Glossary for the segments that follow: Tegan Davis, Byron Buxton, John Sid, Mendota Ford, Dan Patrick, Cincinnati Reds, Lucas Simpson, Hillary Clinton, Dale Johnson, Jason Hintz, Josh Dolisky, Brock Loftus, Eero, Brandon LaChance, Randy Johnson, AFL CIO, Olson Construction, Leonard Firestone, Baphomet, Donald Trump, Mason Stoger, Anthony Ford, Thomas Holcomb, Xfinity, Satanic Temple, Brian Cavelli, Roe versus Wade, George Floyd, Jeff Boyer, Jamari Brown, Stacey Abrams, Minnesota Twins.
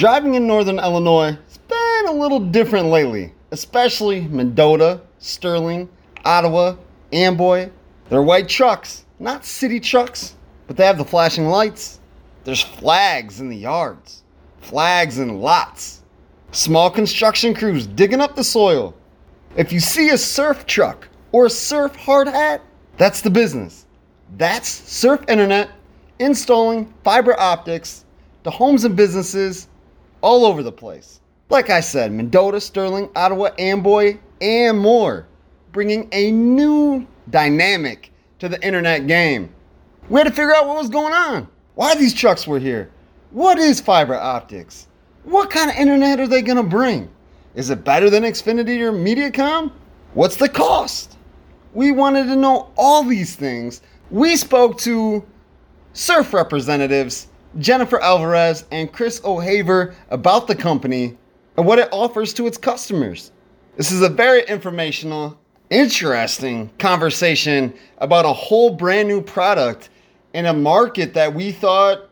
Driving in northern Illinois has been a little different lately, especially Mendota, Sterling, Ottawa, Amboy. They're white trucks, not city trucks, but they have the flashing lights. There's flags in the yards, flags in lots. Small construction crews digging up the soil. If you see a surf truck or a surf hard hat, that's the business. That's Surf Internet installing fiber optics to homes and businesses all over the place. Like I said, Mendota, Sterling, Ottawa, Amboy, and more, bringing a new dynamic to the internet game. We had to figure out what was going on, why these trucks were here. What is fiber optics? What kind of internet are they gonna bring? Is it better than Xfinity or Mediacom? What's the cost? We wanted to know all these things. We spoke to Surf representatives Jennifer Alvarez and Chris O'Haver about the company and what it offers to its customers. This is a very informational, interesting conversation about a whole brand new product in a market that we thought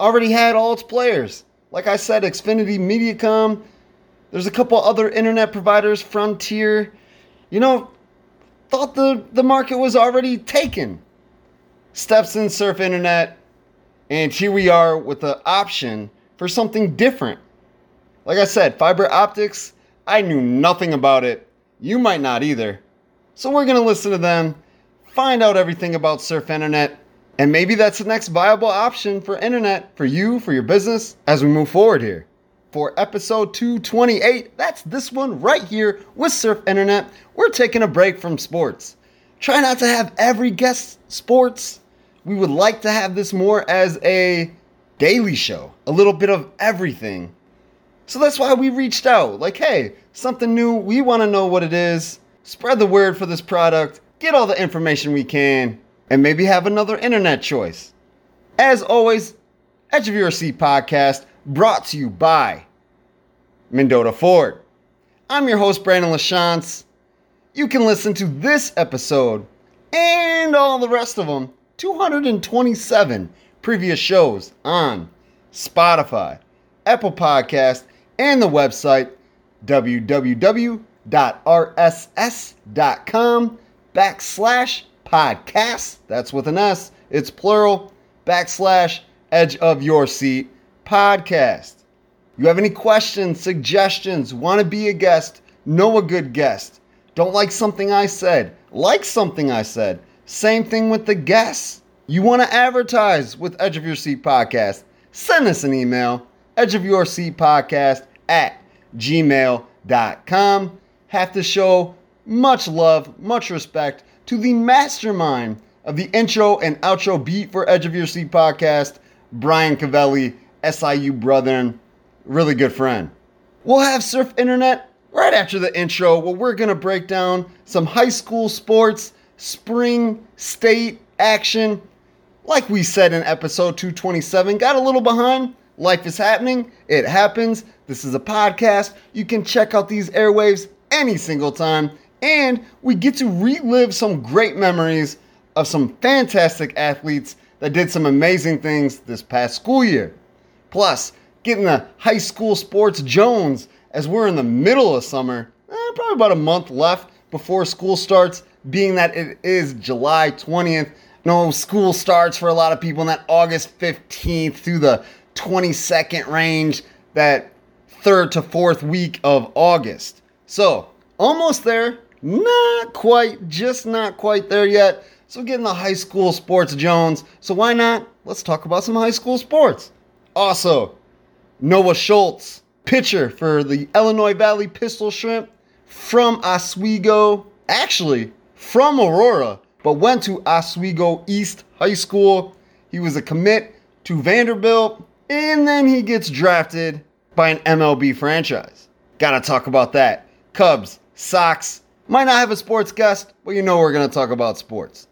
already had all its players. Like I said, Xfinity, Mediacom, there's a couple other internet providers, Frontier, thought the market was already taken. Steps in Surf Internet. And here we are with the option for something different. Like I said, fiber optics, I knew nothing about it. You might not either. So we're going to listen to them, find out everything about Surf Internet, and maybe that's the next viable option for internet for you, for your business, as we move forward here. For episode 228, that's this one right here with Surf Internet, we're taking a break from sports. Try not to have every guest sports. We would like to have this more as a daily show, a little bit of everything. So that's why we reached out. Like, hey, something new. We want to know what it is. Spread the word for this product. Get all the information we can. And maybe have another internet choice. As always, Edge of Your Seat podcast brought to you by Mendota Ford. I'm your host, Brandon LaChance. You can listen to this episode and all the rest of them. 227 previous shows on Spotify, Apple Podcast, and the website www.rss.com/podcast. That's with an S. It's plural. / Edge of Your Seat podcast. You have any questions, suggestions, want to be a guest, know a good guest, don't like something I said, like something I said. Same thing with the guests. You want to advertise with Edge of Your Seat Podcast? Send us an email, edgeofyourseatpodcast@gmail.com. Have to show much love, much respect to the mastermind of the intro and outro beat for Edge of Your Seat Podcast, Brian Cavelli, SIU Brethren, really good friend. We'll have Surf Internet right after the intro where we're going to break down some high school sports, spring state action. Like we said in episode 227, got a little behind. Life is happening. It happens. This is a podcast. You can check out these airwaves any single time. And we get to relive some great memories of some fantastic athletes that did some amazing things this past school year. Plus, getting the high school sports Jones as we're in the middle of summer. Probably about a month left before school starts. Being that it is July 20th, school starts for a lot of people in that August 15th through the 22nd range, that third to fourth week of August. So almost there, just not quite there yet. So getting the high school sports Jones. So why not? Let's talk about some high school sports. Also, Noah Schultz, pitcher for the Illinois Valley Pistol Shrimp from Oswego, actually, from Aurora, but went to Oswego East High School. He was a commit to Vanderbilt, and then he gets drafted by an MLB franchise. Gotta talk about that. Cubs, Sox, might not have a sports guest, but we're gonna talk about sports.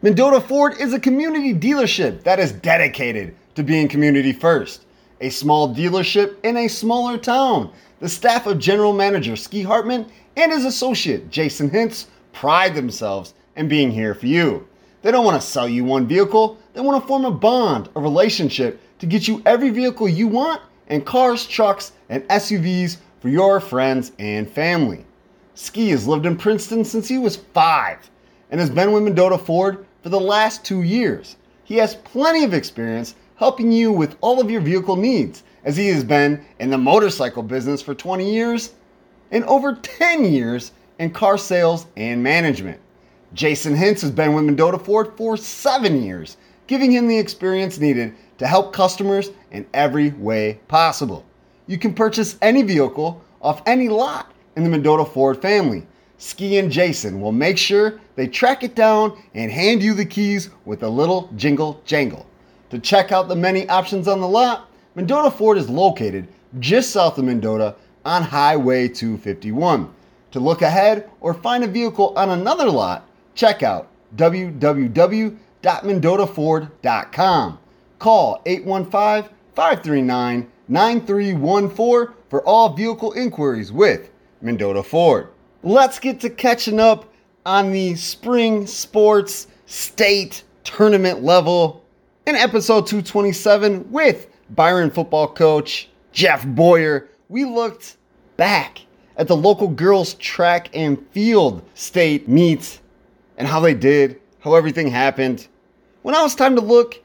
Mendota Ford is a community dealership that is dedicated to being community first. A small dealership in a smaller town. The staff of General Manager Ski Hartman and his associate Jason Hintz pride themselves in being here for you. They don't want to sell you one vehicle. They want to form a bond, a relationship to get you every vehicle you want and cars, trucks, and SUVs for your friends and family. Ski has lived in Princeton since he was 5 and has been with Mendota Ford for the last 2 years. He has plenty of experience helping you with all of your vehicle needs, as he has been in the motorcycle business for 20 years and over 10 years in car sales and management. Jason Hintz has been with Mendota Ford for 7 years, giving him the experience needed to help customers in every way possible. You can purchase any vehicle off any lot in the Mendota Ford family. Ski and Jason will make sure they track it down and hand you the keys with a little jingle jangle. To check out the many options on the lot, Mendota Ford is located just south of Mendota on Highway 251. To look ahead or find a vehicle on another lot, check out www.mendotaford.com. Call 815-539-9314 for all vehicle inquiries with Mendota Ford. Let's get to catching up on the spring sports state tournament level in episode 227 with Byron football coach Jeff Boyer. We looked back at the local girls track and field state meets and how they did, how everything happened. Well, now it's time to look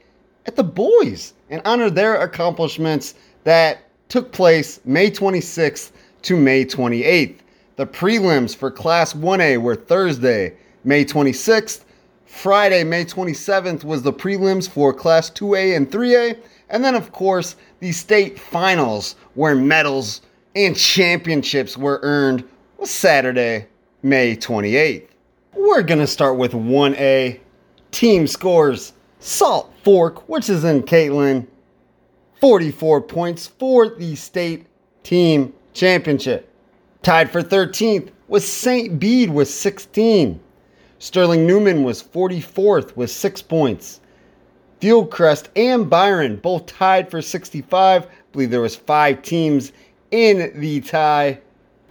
at the boys and honor their accomplishments that took place May 26th to May 28th. The prelims for Class 1A were Thursday, May 26th. Friday, May 27th was the prelims for Class 2A and 3A. And then, of course, the state finals where medals and championships were earned was Saturday, May 28th. We're going to start with 1A. Team scores Salt Fork, which is in Caitlin, 44 points for the state team championship. Tied for 13th was St. Bede with 16. Sterling Newman was 44th with 6 points. Fieldcrest and Byron both tied for 65. I believe there was 5 teams in the tie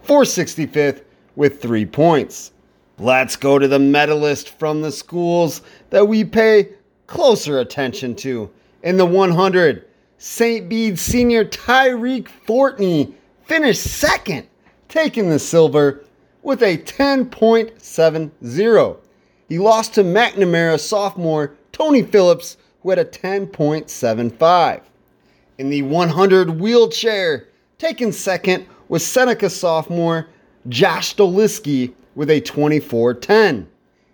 for 65th with 3 points. Let's go to the medalist from the schools that we pay closer attention to. In the 100, St. Bede senior Tyreek Fortney finished second, taking the silver with a 10.70. He lost to McNamara sophomore Tony Phillips, who had a 10.75. In the 100 wheelchair, taken second was Seneca sophomore Josh Dolisky with a 24.10.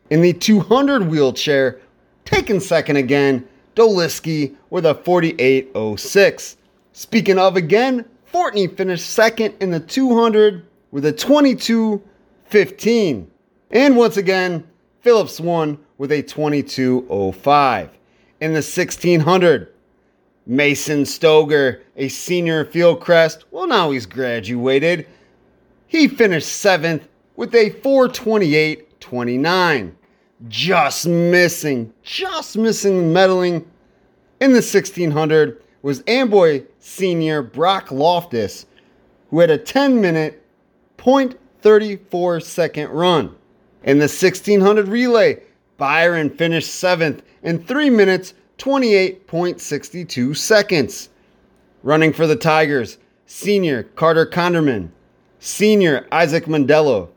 In the 200 wheelchair, taken second again, Dolisky with a 48.06. Speaking of again, Fortney finished second in the 200 with a 22.15. And once again, Phillips won with a 22.05. In the 1600, Mason Stoger, a senior Fieldcrest, well, now he's graduated, he finished 7th with a 4.28.29. Just missing medaling. In the 1600 was Amboy senior Brock Loftus, who had a 10-minute, .34-second run. In the 1600 relay, Byron finished 7th in 3 minutes, 28.62 seconds. Running for the Tigers, senior Carter Conderman, senior Isaac Mandelo,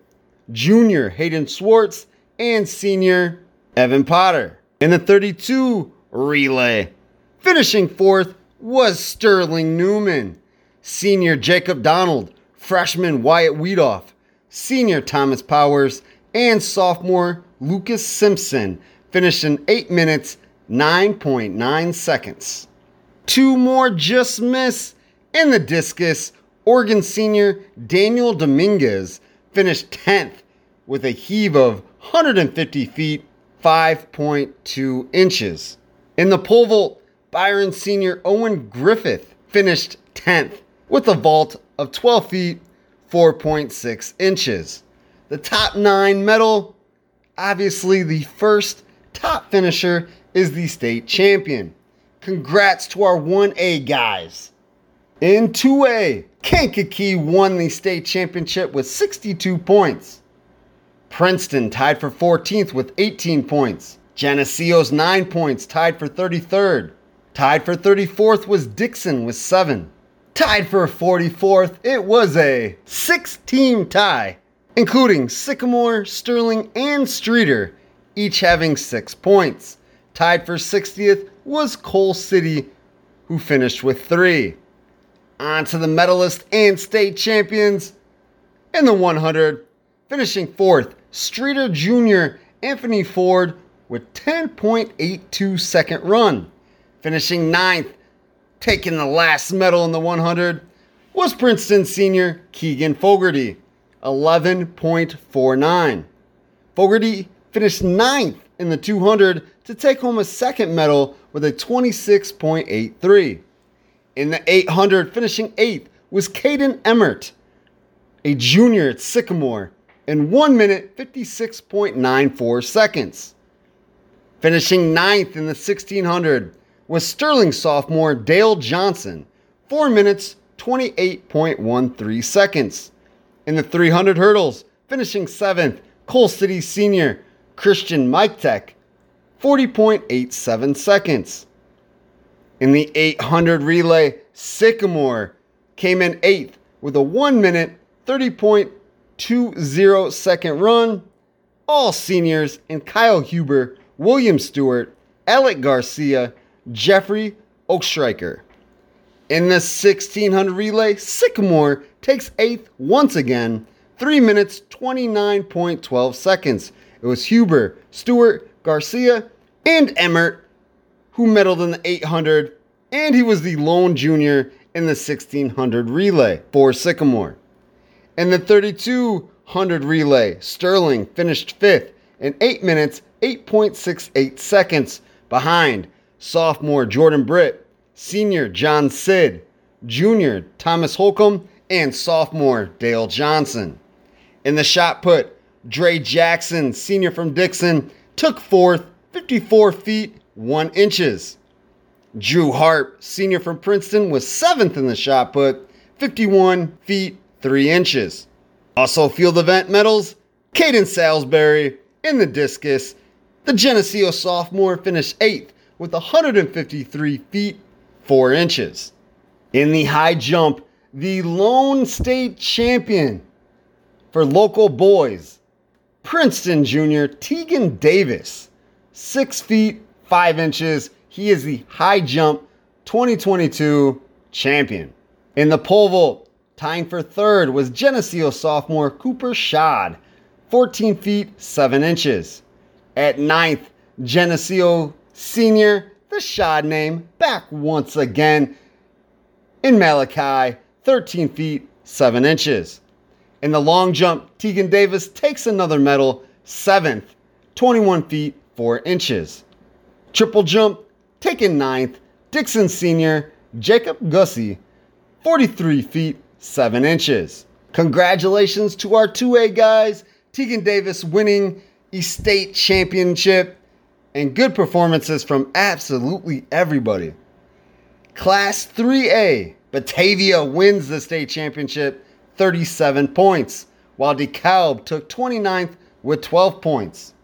junior Hayden Swartz, and senior Evan Potter. In the 32 relay, finishing 4th was Sterling Newman, senior Jacob Donald, freshman Wyatt Weedoff, senior Thomas Powers, and sophomore Lucas Simpson, finished in 8 minutes, 9.9 seconds. 2 more just miss. In the discus, Oregon senior Daniel Dominguez finished 10th with a heave of 150 feet, 5.2 inches. In the pole vault, Byron senior Owen Griffith finished 10th with a vault of 12 feet, 4.6 inches. The top 9 medal, obviously the first top finisher is the state champion. Congrats to our 1A guys. In 2A, Kankakee won the state championship with 62 points. Princeton tied for 14th with 18 points. Geneseo's 9 points, tied for 33rd. Tied for 34th was Dixon with 7. tied for 44th. It was a 6-team tie, including Sycamore, Sterling, and Streeter, each having 6 points. Tied for 60th was Coal City, who finished with 3. On to the medalist and state champions in the 100. Finishing 4th, Streeter Jr. Anthony Ford with 10.82 second run. Finishing 9th, taking the last medal in the 100, was Princeton senior Keegan Fogarty, 11.49. Fogarty finished 9th in the 200 to take home a second medal with a 26.83. In the 800, finishing 8th was Caden Emmert, a junior at Sycamore, in 1 minute 56.94 seconds. Finishing 9th in the 1600 was Sterling sophomore Dale Johnson, 4 minutes 28.13 seconds. In the 300 hurdles, finishing 7th, Coal City senior Christian Mitek, 40.87 seconds. In the 800 relay, Sycamore came in 8th with a 1 minute 30.20 second run. All seniors and Kyle Huber, William Stewart, Alec Garcia, Jeffrey Oakstriker. In the 1600 relay, Sycamore takes 8th once again, 3 minutes 29.12 seconds. It was Huber, Stewart, Garcia, and Emmert who medaled in the 800, and he was the lone junior in the 1600 relay for Sycamore. In the 3200 relay, Sterling finished 5th in 8 minutes 8.68 seconds behind sophomore Jordan Britt, senior John Sid, junior Thomas Holcomb, and sophomore Dale Johnson. In the shot put, Dre Jackson, senior from Dixon, took 4th, 54 feet, 1 inches. Drew Harp, senior from Princeton, was 7th in the shot put, 51 feet, 3 inches. Also field event medals, Caden Salisbury in the discus. The Geneseo sophomore finished 8th with 153 feet, 4 inches. In the high jump, the lone state champion for local boys, Princeton junior Tegan Davis, 6 feet, 5 inches. He is the high jump 2022 champion. In the pole vault, tying for 3rd was Geneseo sophomore Cooper Shod, 14 feet, 7 inches. At 9th, Geneseo senior, the Shod name, back once again in Malachi, 13 feet, 7 inches. In the long jump, Tegan Davis takes another medal, 7th, 21 feet, 4 inches. Triple jump, taken 9th, Dixon senior Jacob Gussie, 43 feet, 7 inches. Congratulations to our 2A guys, Tegan Davis winning the state championship, and good performances from absolutely everybody. Class 3A, Batavia wins the state championship, 37 points, while DeKalb took 29th with 12 points.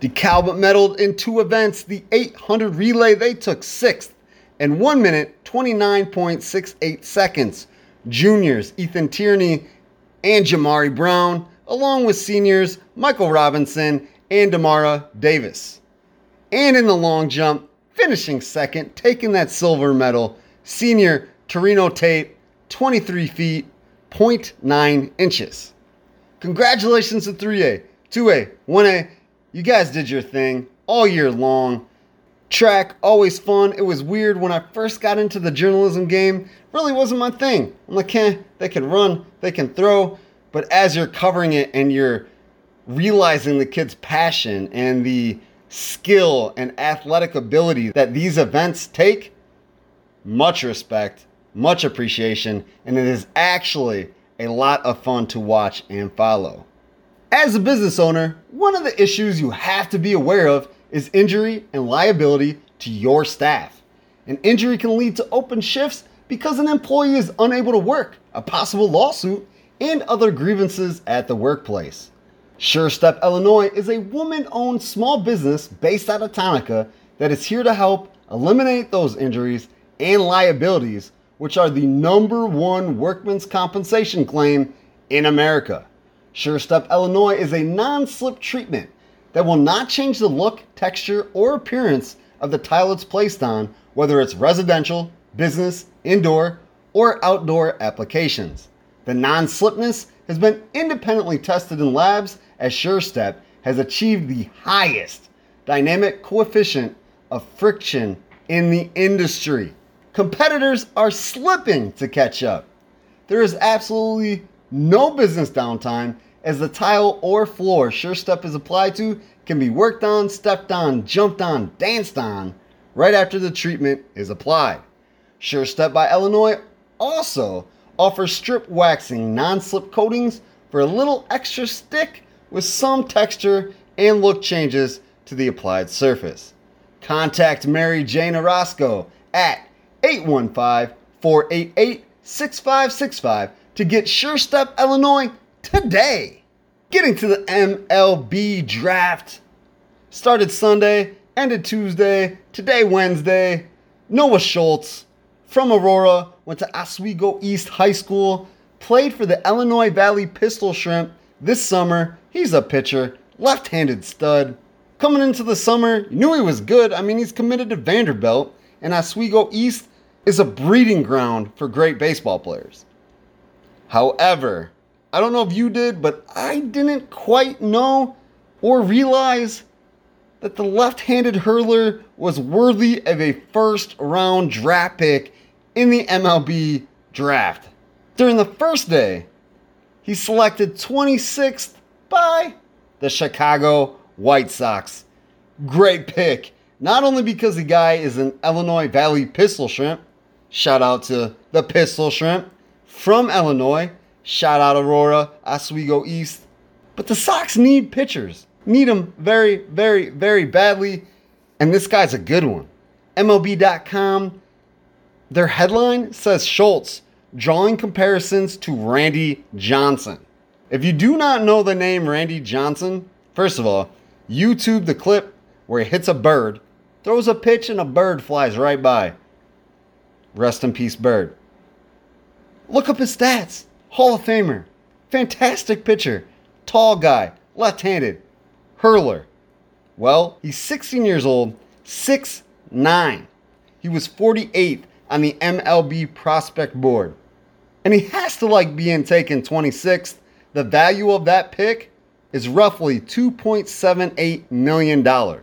DeKalb medaled in 2 events. The 800 relay, they took 6th in 1 minute 29.68 seconds. Juniors Ethan Tierney and Jamari Brown, along with seniors Michael Robinson and Damara Davis. And in the long jump, finishing 2nd, taking that silver medal, senior Torino Tate, 23 feet, 0.9 inches. Congratulations to 3A, 2A, 1A. You guys did your thing all year long. Track, always fun. It was weird when I first got into the journalism game. Really wasn't my thing. I'm like, they can run, they can throw. But as you're covering it and you're realizing the kids' passion and the skill and athletic ability that these events take, much respect, much appreciation, and it is actually a lot of fun to watch and follow. As a business owner, one of the issues you have to be aware of is injury and liability to your staff. An injury can lead to open shifts because an employee is unable to work, a possible lawsuit, and other grievances at the workplace. Sure Step Illinois is a woman-owned small business based out of Tonica that is here to help eliminate those injuries and liabilities which are the number one workman's compensation claim in America. Sure Step Illinois is a non-slip treatment that will not change the look, texture, or appearance of the tile it's placed on, whether it's residential, business, indoor, or outdoor applications. The non-slipness has been independently tested in labs as Sure Step has achieved the highest dynamic coefficient of friction in the industry. Competitors are slipping to catch up. There is absolutely no business downtime, as the tile or floor Sure Step is applied to can be worked on, stepped on, jumped on, danced on right after the treatment is applied. Sure Step by Illinois also offers strip waxing non-slip coatings for a little extra stick with some texture and look changes to the applied surface. Contact Mary Jane Orozco at 815-488-6565 to get Sure Step Illinois today. Getting to the MLB draft. Started Sunday, ended Tuesday, today Wednesday. Noah Schultz from Aurora went to Oswego East High School, played for the Illinois Valley Pistol Shrimp this summer. He's a pitcher, left-handed stud. Coming into the summer, you knew he was good. I mean, he's committed to Vanderbilt, and Oswego East is a breeding ground for great baseball players. However, I don't know if you did, but I didn't quite know or realize that the left-handed hurler was worthy of a first-round draft pick in the MLB draft. During the first day, he selected 26th by the Chicago White Sox. Great pick, not only because the guy is an Illinois Valley Pistol Shrimp, shout out to the Pistol Shrimp from Illinois, shout out Aurora, Oswego East. But the Sox need pitchers. Need them very, very, very badly. And this guy's a good one. MLB.com, their headline says Schultz drawing comparisons to Randy Johnson. If you do not know the name Randy Johnson, first of all, YouTube the clip where he hits a bird, throws a pitch, and a bird flies right by. Rest in peace, bird. Look up his stats. Hall of Famer, fantastic pitcher, tall guy, left-handed, hurler. Well, he's 16 years old, 6'9". He was 48th on the MLB prospect board. And he has to like being taken 26th. The value of that pick is roughly $2.78 million.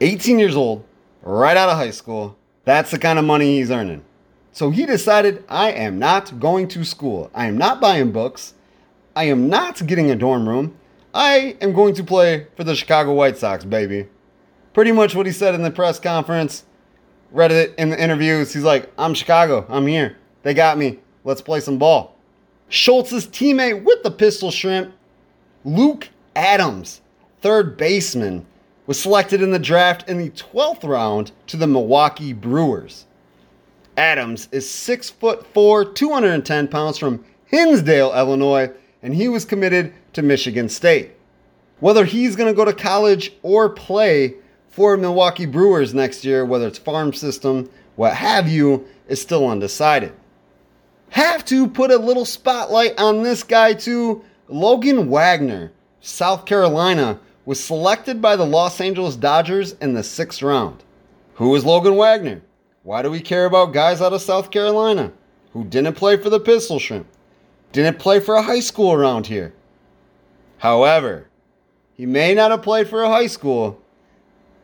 18 years old, right out of high school. That's the kind of money he's earning. So he decided, I am not going to school. I am not buying books. I am not getting a dorm room. I am going to play for the Chicago White Sox, baby. Pretty much what he said in the press conference. Read it in the interviews. He's like, I'm Chicago. I'm here. They got me. Let's play some ball. Schultz's teammate with the Pistol Shrimp, Luke Adams, third baseman, was selected in the draft in the 12th round to the Milwaukee Brewers. Adams is 6'4", 210 pounds from Hinsdale, Illinois, and he was committed to Michigan State. Whether he's going to go to college or play for Milwaukee Brewers next year, whether it's farm system, what have you, is still undecided. Have to put a little spotlight on this guy too. Logan Wagner, South Carolina, was selected by the Los Angeles Dodgers in the 6th round. Who is Logan Wagner? Why do we care about guys out of South Carolina who didn't play for the Pistol Shrimp, didn't play for a high school around here? However, he may not have played for a high school,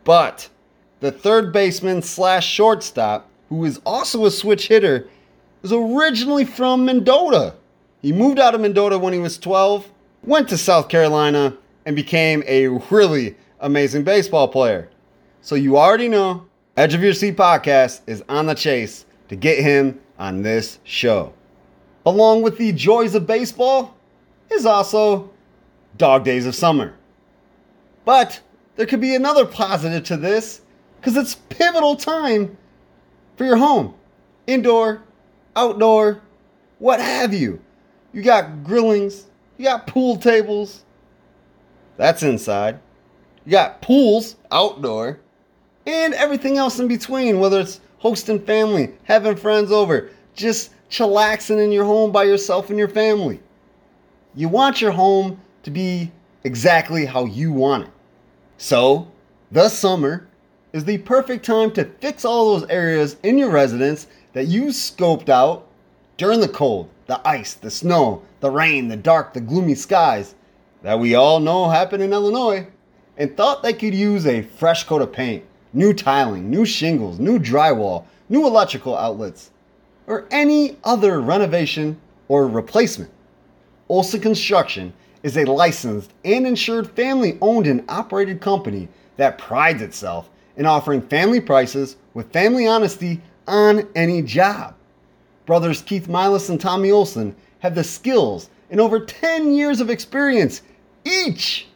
but the third baseman slash shortstop, who is also a switch hitter, is originally from Mendota. He moved out of Mendota when he was 12, went to South Carolina, and became a really amazing baseball player. So you already know, Edge of Your Seat podcast is on the chase to get him on this show. Along with the joys of baseball is also dog days of summer. But there could be another positive to this, because it's pivotal time for your home. Indoor, outdoor, what have you. You got grillings, you got pool tables, that's inside. You got pools, outdoor. And everything else in between, whether it's hosting family, having friends over, just chillaxing in your home by yourself and your family. You want your home to be exactly how you want it. So, the summer is the perfect time to fix all those areas in your residence that you scoped out during the cold, the ice, the snow, the rain, the dark, the gloomy skies that we all know happen in Illinois, and thought they could use a fresh coat of paint, new tiling, new shingles, new drywall, new electrical outlets, or any other renovation or replacement. Olson Construction is a licensed and insured family-owned and operated company that prides itself in offering family prices with family honesty on any job. Brothers Keith Milas and Tommy Olson have the skills and over 10 years of experience each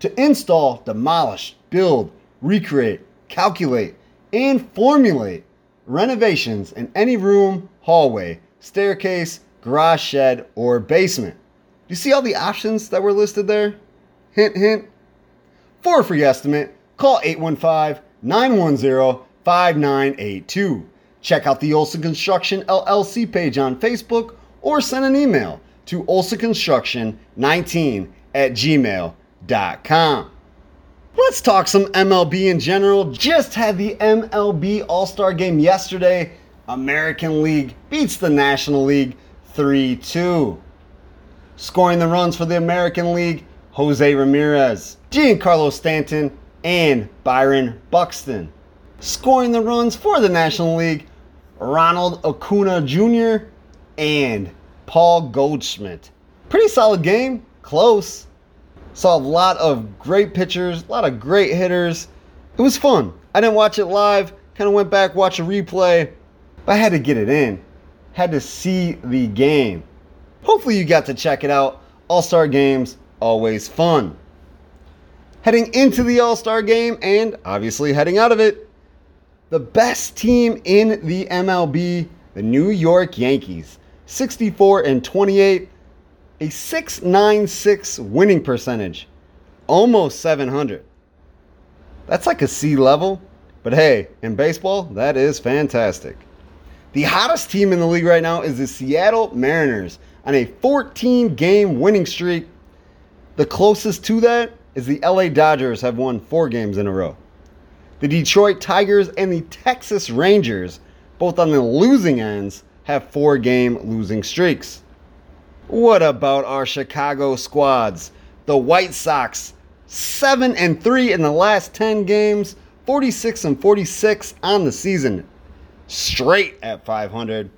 to install, demolish, build, recreate, calculate, and formulate renovations in any room, hallway, staircase, garage shed, or basement. You see all the options that were listed there? Hint, hint. For a free estimate, call 815-910-5982. Check out the Olson Construction LLC page on Facebook or send an email to olsonconstruction19@gmail.com. Let's talk some MLB in general. Just had the MLB All-Star Game yesterday. American League beats the National League 3-2. Scoring the runs for the American League, Jose Ramirez, Giancarlo Stanton, and Byron Buxton. Scoring the runs for the National League, Ronald Acuna Jr. and Paul Goldschmidt. Pretty solid game, close. Saw a lot of great pitchers, a lot of great hitters. It was fun. I didn't watch it live, kind of went back, watched a replay. But I had to get it in, had to see the game. Hopefully you got to check it out. All-Star games, always fun. Heading into the All-Star game and obviously heading out of it, the best team in the MLB, the New York Yankees, 64-28, a 6.96 winning percentage, almost 700. That's like a C level, but hey, in baseball, that is fantastic. The hottest team in the league right now is the Seattle Mariners on a 14-game winning streak. The closest to that is the LA Dodgers have won 4 games in a row. The Detroit Tigers and the Texas Rangers, both on the losing ends, have 4-game losing streaks. What about our Chicago squads? The White Sox, 7-3 in the last 10 games, 46-46 on the season, straight at 500.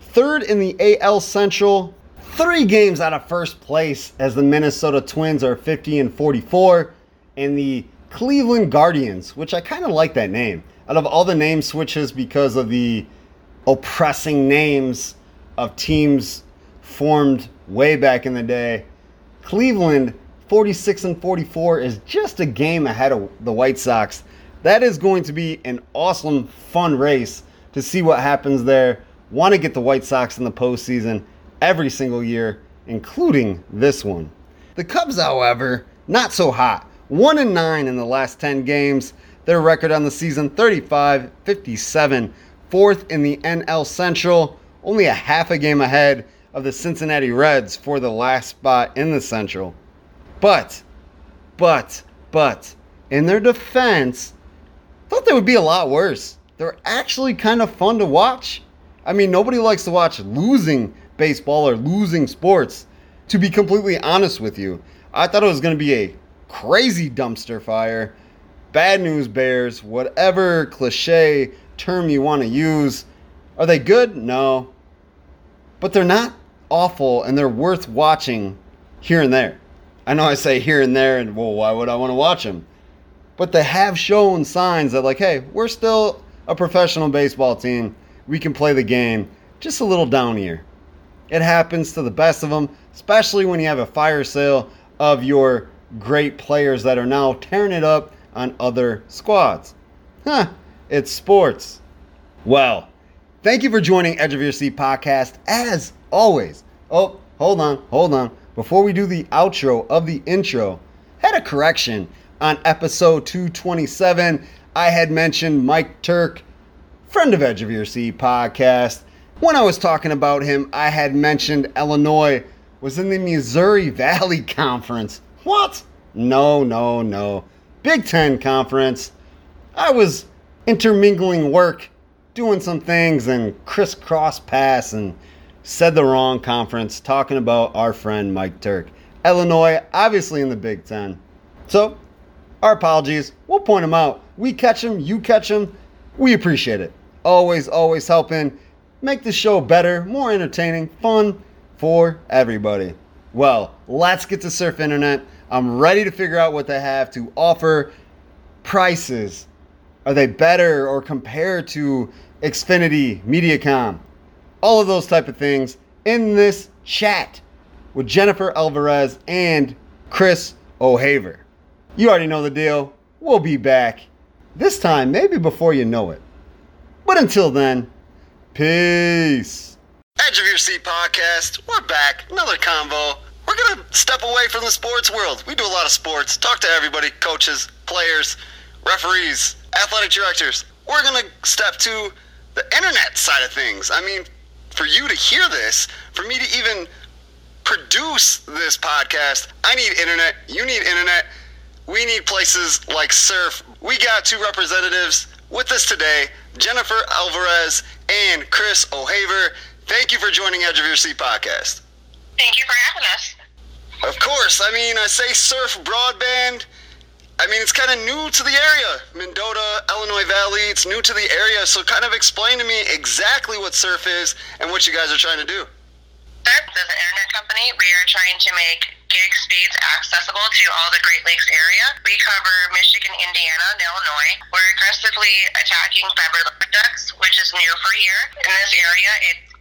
Third in the AL Central, 3 games out of first place as the Minnesota Twins are 50-44, and the Cleveland Guardians, which I kind of like that name, out of all the name switches because of the oppressing names of teams formed way back in the day. Cleveland, 46-44, is just a game ahead of the White Sox. That is going to be an awesome, fun race to see what happens there. Want to get the White Sox in the postseason every single year, including this one. The Cubs, however, not so hot. 1-9 in the last 10 games. Their record on the season, 35-57. Fourth in the NL Central. Only a half a game ahead of the Cincinnati Reds for the last spot in the Central. But, in their defense, I thought they would be a lot worse. They're actually kind of fun to watch. I mean, nobody likes to watch losing baseball or losing sports, to be completely honest with you. I thought it was going to be a crazy dumpster fire, bad news bears, whatever cliche term you want to use. Are they good? No. But they're not awful, and they're worth watching here and there. I know I say here and there, and well, why would I want to watch them? But they have shown signs that, like, hey, we're still a professional baseball team. We can play the game, just a little down here. It happens to the best of them, especially when you have a fire sale of your great players that are now tearing it up on other squads. It's sports. Well, thank you for joining Edge of Your Seat podcast, as always. Oh, hold on. Before we do the outro of the intro, I had a correction on episode 227. I had mentioned Mike Turk, friend of Edge of Your Seat podcast. when I was talking about him, I had mentioned Illinois was in the Missouri Valley Conference. What? No. Big Ten Conference. I was intermingling work, doing some things, and crisscross pass, and said the wrong conference, talking about our friend Mike Turk. Illinois, obviously in the Big Ten. So, our apologies. We'll point them out. We catch them, you catch them. We appreciate it. Always helping make the show better, more entertaining, fun for everybody. Well, let's get to Surf Internet. I'm ready to figure out what they have to offer. Prices. Are they better or compared to Xfinity, Mediacom? All of those type of things in this chat with Jennifer Alvarez and Chris O'Haver. You already know the deal. We'll be back. This time, maybe before you know it. But until then, peace. Edge of Your Seat Podcast. We're back. Another convo. We're going to step away from the sports world. We do a lot of sports. Talk to everybody. Coaches, players, referees, athletic directors. We're going to step to the internet side of things. I mean, for you to hear this, for me to even produce this podcast, I need internet. You need internet. We need places like Surf. We got two representatives with us today, Jennifer Alvarez and Chris O'Haver. Thank you for joining Edge of Your Seat Podcast. Thank you for having us. Of course. I mean, I say Surf Broadband. I mean, it's kind of new to the area. Mendota, Illinois Valley, it's new to the area. So kind of explain to me exactly what Surf is and what you guys are trying to do. Surf is an internet company. We are trying to make gig speeds accessible to all the Great Lakes area. We cover Michigan, Indiana, and Illinois. We're aggressively attacking fiber ducts, which is new for here. In this area,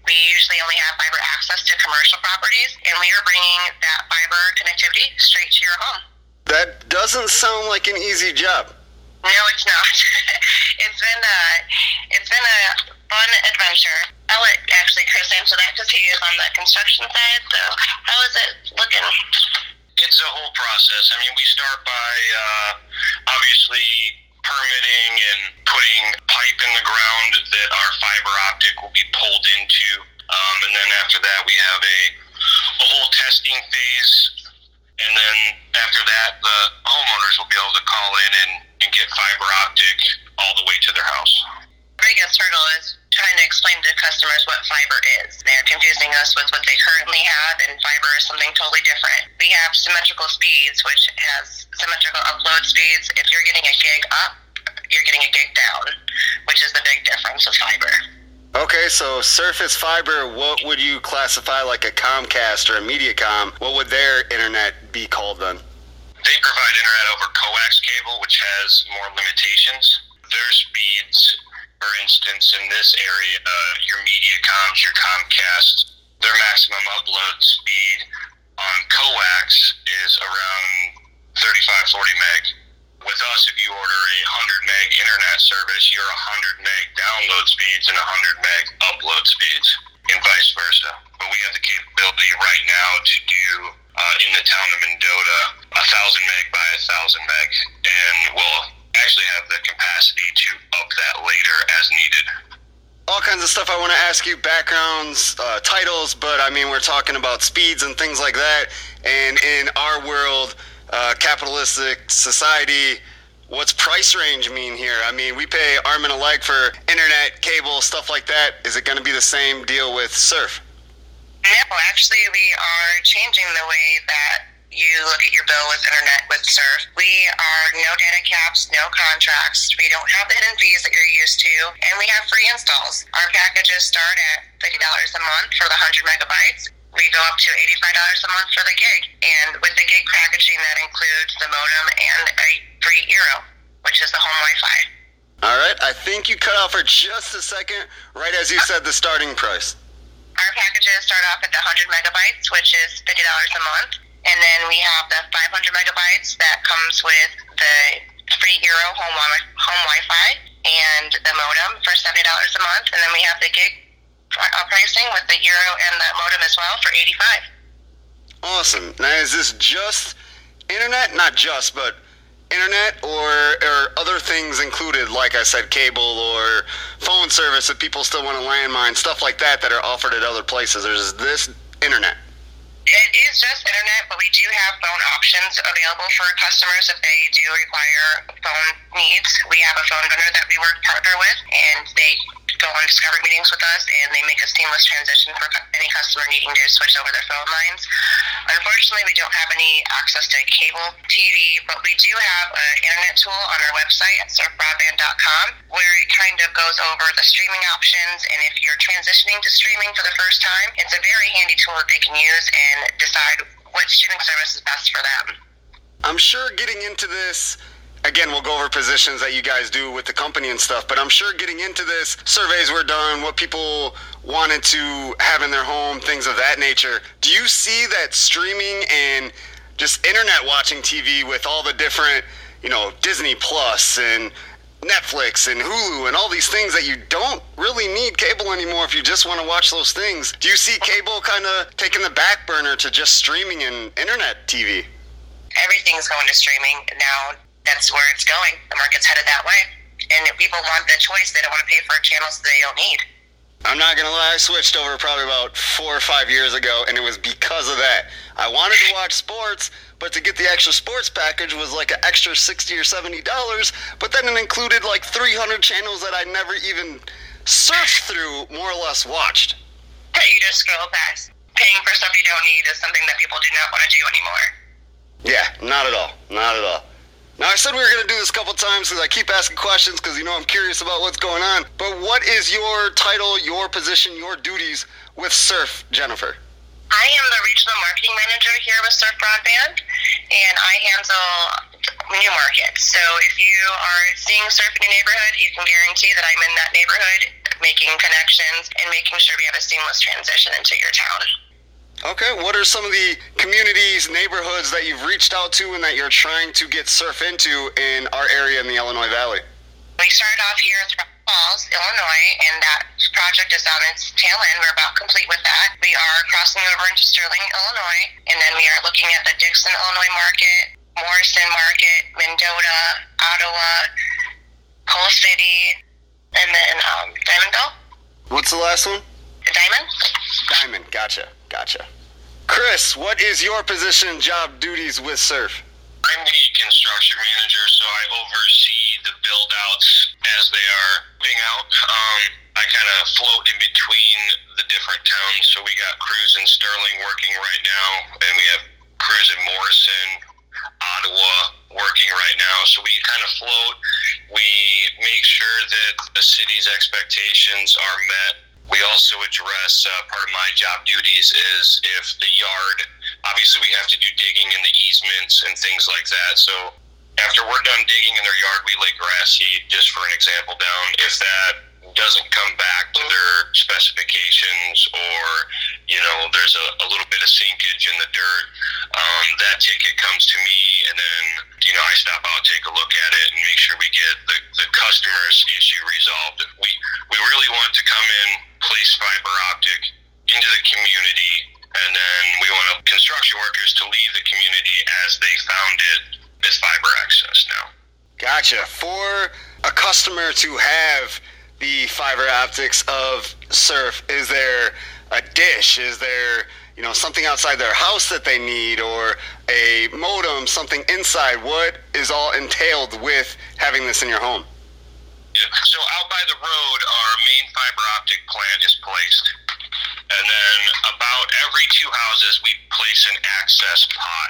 we usually only have fiber access to commercial properties, and we are bringing that fiber connectivity straight to your home. That doesn't sound like an easy job. No, it's not. It's been a fun adventure. I'll let actually Chris answer that because he is on the construction side. So how is it looking? It's a whole process. I mean, we start by obviously permitting and putting pipe in the ground that our fiber optic will be pulled into. And then after that, we have a whole testing phase. And then after that, the homeowners will be able to call in and get fiber optic all the way to their house. Biggest hurdle is trying to explain to customers what fiber is. They're confusing us with what they currently have, and fiber is something totally different. We have symmetrical speeds, which has symmetrical upload speeds. If you're getting a gig up, you're getting a gig down, which is the big difference with fiber. Okay, so Surface Fiber, what would you classify like a Comcast or a Mediacom? What would their internet be called then? They provide internet over coax cable, which has more limitations. Their speeds, for instance, in this area, your Mediacoms, your Comcast, their maximum upload speed on coax is around 35, 40 meg. With us, if you order a 100 meg internet service, your 100 meg download speeds and 100 meg upload speeds, and vice versa. But we have the capability right now to do, in the town of Mendota, 1,000 meg by 1,000 meg, and we'll actually have the capacity to up that later as needed. All kinds of stuff I want to ask you, backgrounds, titles, but I mean, we're talking about speeds and things like that. And in our world, capitalistic society, what's price range mean here? I mean, we pay arm and a leg for internet, cable, stuff like that. Is it going to be the same deal with Surf? No, actually, we are changing the way that you look at your bill with internet with Surf. We are no data caps, no contracts. We don't have the hidden fees that you're used to, and we have free installs. Our packages start at $50 a month for the 100 megabytes. We go up to $85 a month for the gig. And with the gig packaging, that includes the modem and a free Eero, which is the home Wi-Fi. All right, I think you cut off for just a second, right as you said the starting price. Our packages start off at the 100 megabytes, which is $50 a month. And then we have the 500 megabytes that comes with the free Eero home Wi-Fi and the modem for $70 a month. And then we have the gig pricing with the Eero and the modem as well for $85. Awesome. Now, is this just internet? Not just, but internet or other things included, like I said, cable or phone service if people still want a landline, stuff like that that are offered at other places? Or is this internet? It is just internet, but we do have phone options available for customers if they do require phone needs. We have a phone vendor that we work partner with, and they go on Discovery meetings with us, and they make a seamless transition for any customer needing to switch over their phone lines. Unfortunately, we don't have any access to cable TV, but we do have an internet tool on our website at surfbroadband.com where it kind of goes over the streaming options, and if you're transitioning to streaming for the first time, it's a very handy tool that they can use and decide what streaming service is best for them. I'm sure getting into this, again, we'll go over positions that you guys do with the company and stuff, but I'm sure getting into this, surveys were done, what people wanted to have in their home, things of that nature. Do you see that streaming and just internet watching TV with all the different, you know, Disney Plus and Netflix and Hulu and all these things that you don't really need cable anymore if you just want to watch those things? Do you see cable kind of taking the back burner to just streaming and internet TV? Everything's going to streaming now. That's where it's going. The market's headed that way. And if people want the choice, they don't want to pay for channels that they don't need. I'm not going to lie. I switched over probably about 4 or 5 years ago, and it was because of that. I wanted to watch sports, but to get the extra sports package was like an extra $60 or $70, but then it included like 300 channels that I never even surfed through, more or less watched. You just scroll past. Paying for stuff you don't need is something that people do not want to do anymore. Yeah, not at all. Not at all. Now, I said we were going to do this a couple times because I keep asking questions because, you know, I'm curious about what's going on. But what is your title, your position, your duties with Surf, Jennifer? I am the regional marketing manager here with Surf Broadband, and I handle new markets. So if you are seeing surf in a neighborhood, you can guarantee that I'm in that neighborhood making connections and making sure we have a seamless transition into your town. Okay, what are some of the communities, neighborhoods that you've reached out to and that you're trying to get surf into in our area in the Illinois Valley? We started off here in Thrift Falls, Illinois, and that project is on its tail end. We're about complete with that. We are crossing over into Sterling, Illinois, and then we are looking at the Dixon, Illinois market, Morrison market, Mendota, Ottawa, Coal City, and then Diamondville. What's the last one? Diamond, gotcha. Chris, what is your position, job duties with Surf? I'm the construction manager, so I oversee the build-outs as they are being out. I kind of float in between the different towns, so we got crews in Sterling working right now, and we have crews in Morrison, Ottawa working right now, so we kind of float. We make sure that the city's expectations are met. We also address part of my job duties is if the yard, obviously we have to do digging in the easements and things like that. So after we're done digging in their yard, we lay grass seed, just for an example, down. If that doesn't come back to their specifications or, you know, there's a little bit of sinkage in the dirt, that ticket comes to me, and then, you know, I stop out, take a look at it, and make sure we get the customer's issue resolved. We really want to come in, place fiber optic into the community, and then we want construction workers to leave the community as they found it with fiber access now. Gotcha. For a customer to have the fiber optics of Surf, is there a dish? Is there, you know, something outside their house that they need, or a modem, something inside? What is all entailed with having this in your home? Yeah, so out by the road, our main fiber optic plant is placed. And then about every 2 houses, we place an access pot.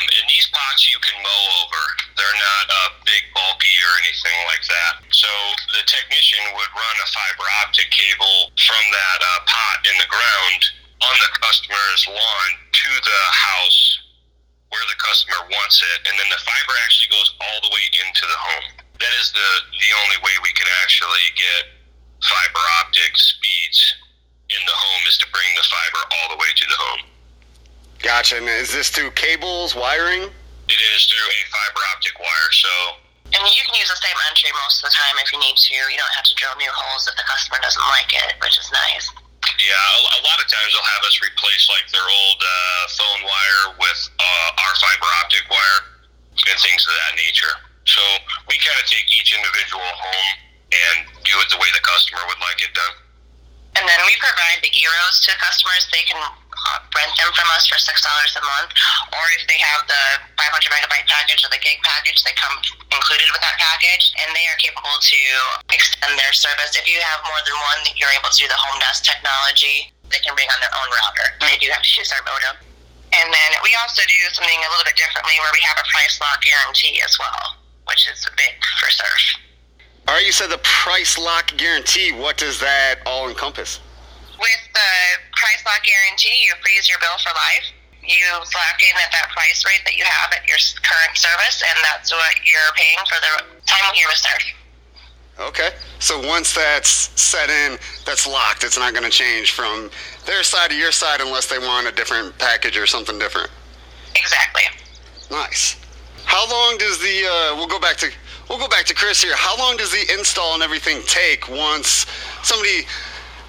And these pots you can mow over. They're not big, bulky, or anything like that. So the technician would run a fiber optic cable from that pot in the ground on the customer's lawn to the house where the customer wants it, and then the fiber actually goes all the way into the home. That is the only way we can actually get fiber optic speeds in the home, is to bring the fiber all the way to the home. Gotcha. And is this through cables, wiring? It is through a fiber optic wire, so... I mean, you can use the same entry most of the time if you need to. You don't have to drill new holes if the customer doesn't like it, which is nice. Yeah, a lot of times they'll have us replace, like, their old phone wire with our fiber optic wire, and and things of that nature. So we kind of take each individual home and do it the way the customer would like it done. And then we provide the Eros to customers. They can rent them from us for $6 a month, or if they have the 500 megabyte package or the gig package, they come included with that package, and they are capable to extend their service. If you have more than one, you're able to do the home desk technology. They can bring on their own router. They do have to use our modem. And then we also do something a little bit differently where we have a price lock guarantee as well, which is big for Surf. All right, you said the price lock guarantee. What does that all encompass? With the price lock guarantee, you freeze your bill for life. You lock in at that price rate that you have at your current service, and that's what you're paying for the time here with Surf. Okay. So once that's set in, that's locked. It's not going to change from their side to your side unless they want a different package or something different. Exactly. Nice. How long does the we'll go back to Chris here. How long does the install and everything take once somebody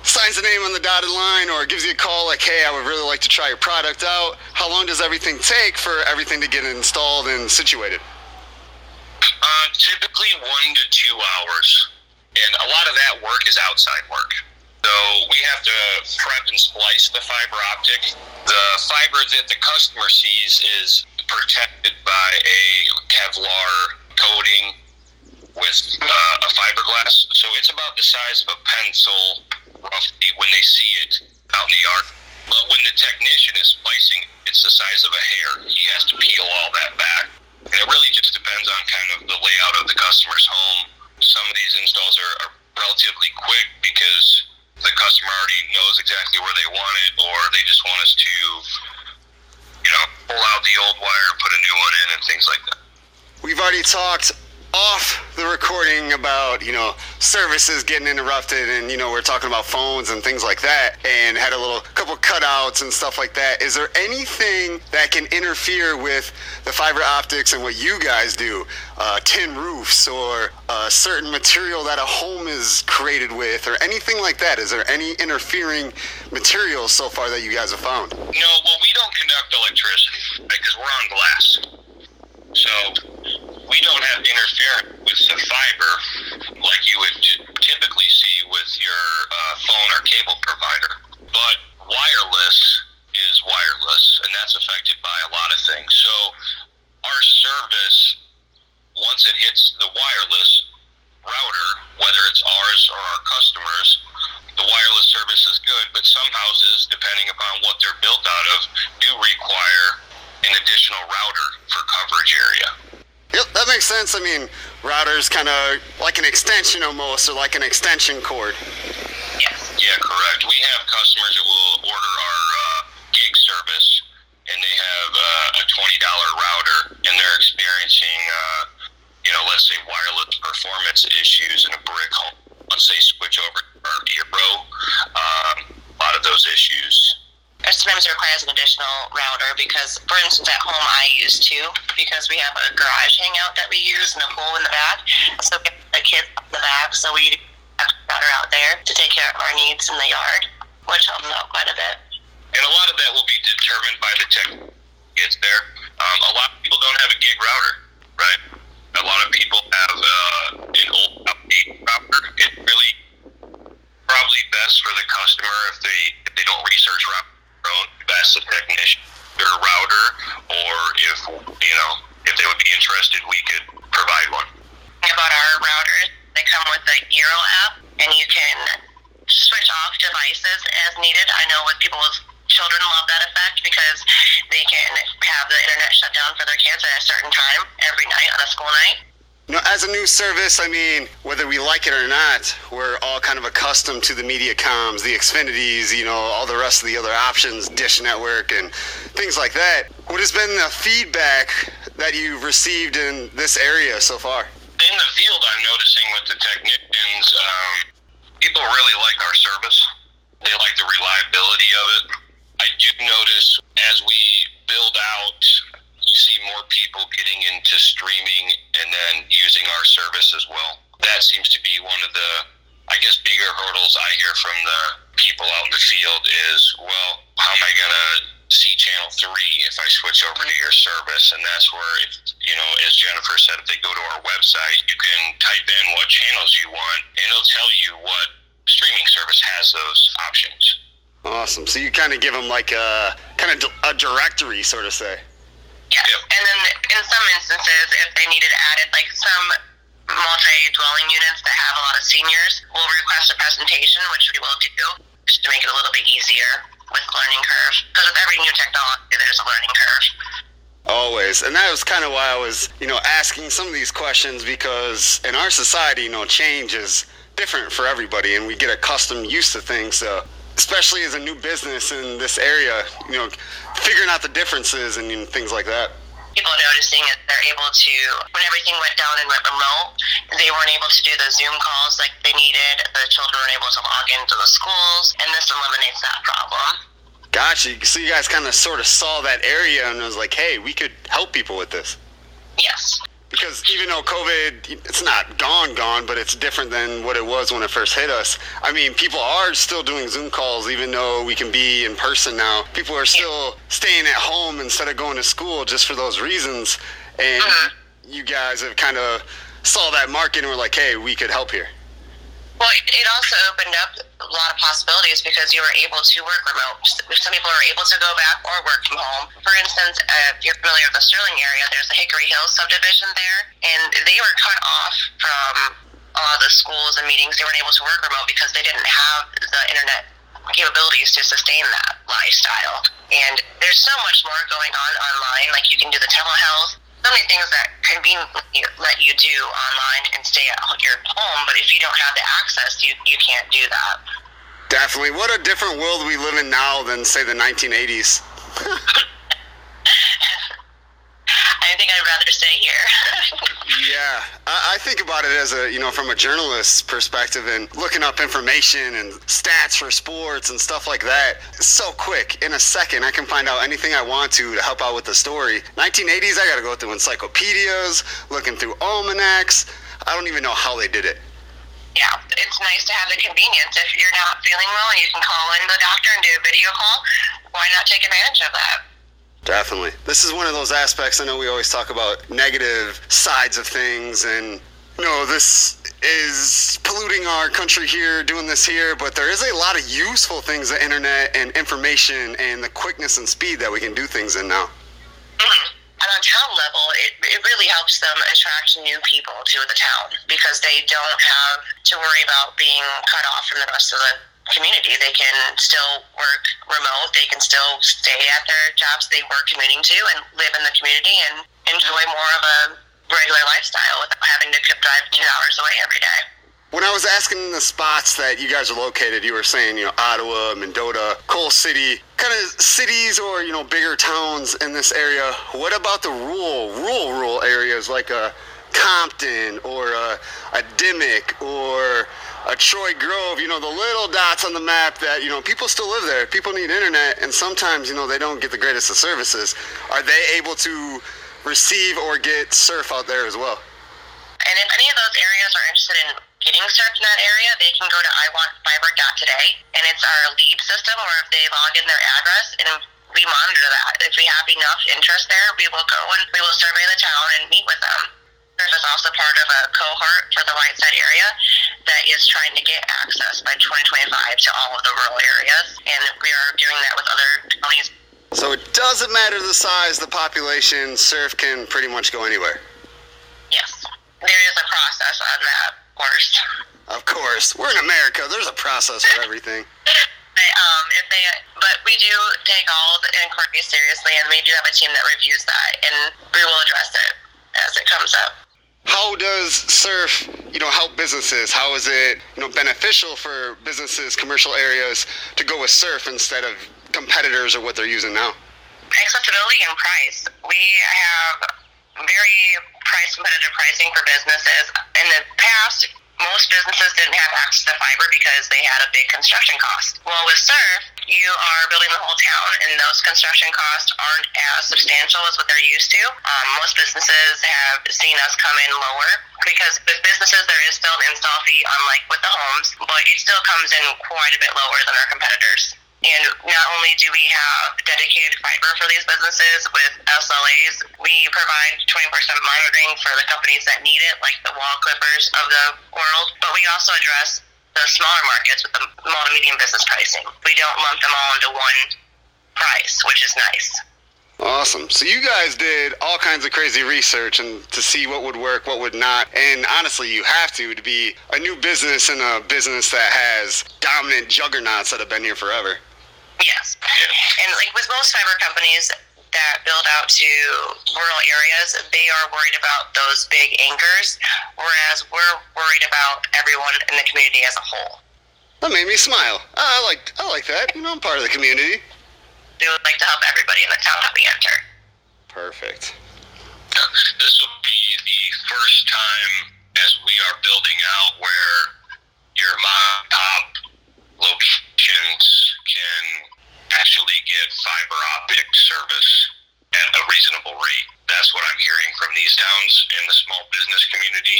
signs the name on the dotted line or gives you a call like, hey, I would really like to try your product out? How long does everything take for everything to get installed and situated? Typically 1 to 2 hours. And a lot of that work is outside work. So we have to prep and splice the fiber optic. The fiber that the customer sees is protected by a Kevlar coating with a fiberglass. So it's about the size of a pencil roughly when they see it out in the yard. But when the technician is splicing, it's the size of a hair. He has to peel all that back. And it really just depends on kind of the layout of the customer's home. Some of these installs are relatively quick because the customer already knows exactly where they want it, or they just want us to, you know, pull out the old wire and put a new one in and things like that. We've already talked off the recording about, you know, services getting interrupted, and, you know, we're talking about phones and things like that, and had a little couple cutouts and stuff like that. Is there anything that can interfere with the fiber optics and what you guys do? Tin roofs or a certain material that a home is created with or anything like that? Is there any interfering materials so far that you guys have found? No, well, we don't conduct electricity because we're on glass. So we don't have interference with the fiber like you would typically see with your phone or cable provider. But wireless is wireless, and that's affected by a lot of things. So our service, once it hits the wireless router, whether it's ours or our customers, the wireless service is good, but some houses, depending upon what they're built out of, do require an additional router for coverage area. Yep, that makes sense. I mean, router's kind of like an extension almost, or like an extension cord. Yes. Yeah, correct. We have customers that will order our gig service, and they have a $20 router, and they're experiencing, you know, let's say wireless performance issues in a brick home. Once they switch over to our Eero, a lot of those issues. Sometimes it requires an additional router because, for instance, at home I use two because we have a garage hangout that we use and a pool in the back. So we have the kids in the back, so we have a router out there to take care of our needs in the yard, which helps out quite a bit. And a lot of that will be determined by the tech gets there. A lot of people don't have a gig router, right? A lot of people have an old outdated router. It really probably best for the customer if they don't research router. Best the technician or router, or if, you know, if they would be interested, we could provide one. About our routers, they come with the Eero app, and you can switch off devices as needed. I know with people with children love that effect because they can have the internet shut down for their kids at a certain time every night on a school night. You know, as a new service, I mean, whether we like it or not, we're all kind of accustomed to the Mediacoms, the Xfinities, you know, all the rest of the other options, Dish Network and things like that. What has been the feedback that you've received in this area so far? In the field, I'm noticing with the technicians, people really like our service. They like the reliability of it. I do notice as we build out, you see more people getting into streaming and then using our service as well. That seems to be one of the, I guess, bigger hurdles I hear from the people out in the field is, well, how am I going to see channel channel 3 if I switch over to your service, and that's where, as Jennifer said, if they go to our website, you can type in what channels you want, and it'll tell you what streaming service has those options. Awesome. So you kind of give them like a directory, so to say. Yeah. Yep. And then in some instances, if they needed added, like some multi-dwelling units that have a lot of seniors, we'll request a presentation, which we will do, just to make it a little bit easier with learning curve. Because with every new technology, there's a learning curve. Always. And that was kind of why I was, asking some of these questions, because in our society, change is different for everybody, and we get accustomed, used to things. So especially as a new business in this area, figuring out the differences and things like that. People noticing that they're able to, when everything went down and went remote, they weren't able to do the Zoom calls like they needed. The children weren't able to log into the schools, and this eliminates that problem. Gotcha. So you guys kind of sort of saw that area and was like, hey, we could help people with this. Yes. Because even though COVID, it's not gone, but it's different than what it was when it first hit us. I mean, people are still doing Zoom calls, even though we can be in person now. People are still staying at home instead of going to school just for those reasons. And you guys have kind of saw that market and were like, hey, we could help here. Well, it also opened up a lot of possibilities because you were able to work remote. Some people are able to go back or work from home. For instance, if you're familiar with the Sterling area, there's the Hickory Hills subdivision there, and they were cut off from all the schools and meetings. They weren't able to work remote because they didn't have the internet capabilities to sustain that lifestyle. And there's so much more going on online, like you can do the telehealth. So many things that conveniently let you do online and stay at your home, but if you don't have the access, you can't do that. Definitely. What a different world we live in now than, say, the 1980s. I think I'd rather stay here. Yeah. I think about it as from a journalist's perspective and looking up information and stats for sports and stuff like that. It's so quick. In a second, I can find out anything I want to help out with the story. 1980s, I got to go through encyclopedias, looking through almanacs. I don't even know how they did it. Yeah, it's nice to have the convenience. If you're not feeling well, you can call in the doctor and do a video call. Why not take advantage of that? Definitely. This is one of those aspects. I know we always talk about negative sides of things and, this is polluting our country here, doing this here, but there is a lot of useful things, the internet and information and the quickness and speed that we can do things in now. And on town level, it really helps them attract new people to the town because they don't have to worry about being cut off from the rest of the community. They can still work remote, they can still stay at their jobs they were commuting to and live in the community and enjoy more of a regular lifestyle without having to drive 2 hours away every day. When I was asking the spots that you guys are located, you were saying, Ottawa, Mendota, Coal City, kind of cities or, bigger towns in this area. What about the rural areas like a Compton or a Dimock or a Troy Grove, the little dots on the map that, people still live there. People need internet, and sometimes, they don't get the greatest of services. Are they able to receive or get surf out there as well? And if any of those areas are interested in getting surf in that area, they can go to iwantfiber.today, and it's our lead system where if they log in their address, and we monitor that. If we have enough interest there, we will go and we will survey the town and meet with them. Surf is also part of a cohort for the Whiteside area that is trying to get access by 2025 to all of the rural areas, and we are doing that with other counties. So it doesn't matter the size, the population, surf can pretty much go anywhere. Yes. There is a process on that, of course. Of course. We're in America. There's a process for everything. But we do take all the inquiries seriously, and we do have a team that reviews that, and we will address it as it comes up. How does surf, help businesses? How is it, beneficial for businesses, commercial areas to go with surf instead of competitors or what they're using now? Accessibility and price. We have very competitive pricing for businesses. In the past, most businesses didn't have access to fiber because they had a big construction cost. Well, with surf, you are building the whole town, and those construction costs aren't as substantial as what they're used to. Most businesses have seen us come in lower because with businesses, there is still an install fee, unlike with the homes, but it still comes in quite a bit lower than our competitors. And not only do we have dedicated fiber for these businesses with SLAs, we provide 24/7 monitoring for the companies that need it, like the wall clippers of the world. But we also address the smaller markets with the small to medium business pricing. We don't lump them all into one price, which is nice. Awesome. So you guys did all kinds of crazy research and to see what would work, what would not. And honestly, you have to be a new business and a business that has dominant juggernauts that have been here forever. Yes. And like with most fiber companies that build out to rural areas, they are worried about those big anchors, whereas we're worried about everyone in the community as a whole. That made me smile. I like that. You know, I'm part of the community. We would like to help everybody in the town that we enter. Perfect. This will be the first time as we are building out where your mom-and-pop locations can actually get fiber optic service at a reasonable rate. That's what I'm hearing from these towns in the small business community,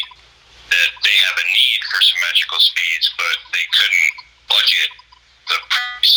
that they have a need for symmetrical speeds, but they couldn't budget the price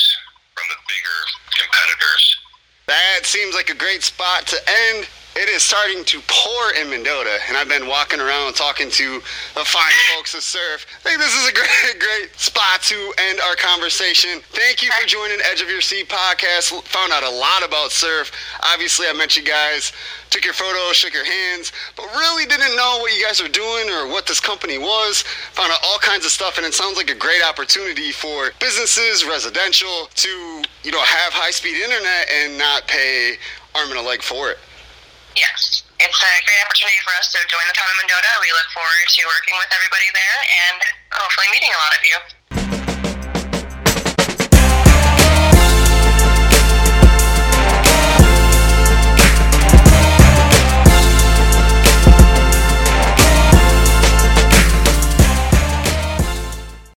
from the bigger competitors. That seems like a great spot to end. It is starting to pour in Mendota, and I've been walking around talking to the fine folks of Surf. I think this is a great spot to end our conversation. Thank you for joining Edge of Your Seat podcast. Found out a lot about Surf. Obviously, I met you guys, took your photos, shook your hands, but really didn't know what you guys were doing or what this company was. Found out all kinds of stuff, and it sounds like a great opportunity for businesses, residential, to, you know, have high-speed internet and not pay arm and a leg for it. Yes, it's a great opportunity for us to join the town of Mendota. We look forward to working with everybody there and hopefully meeting a lot of you.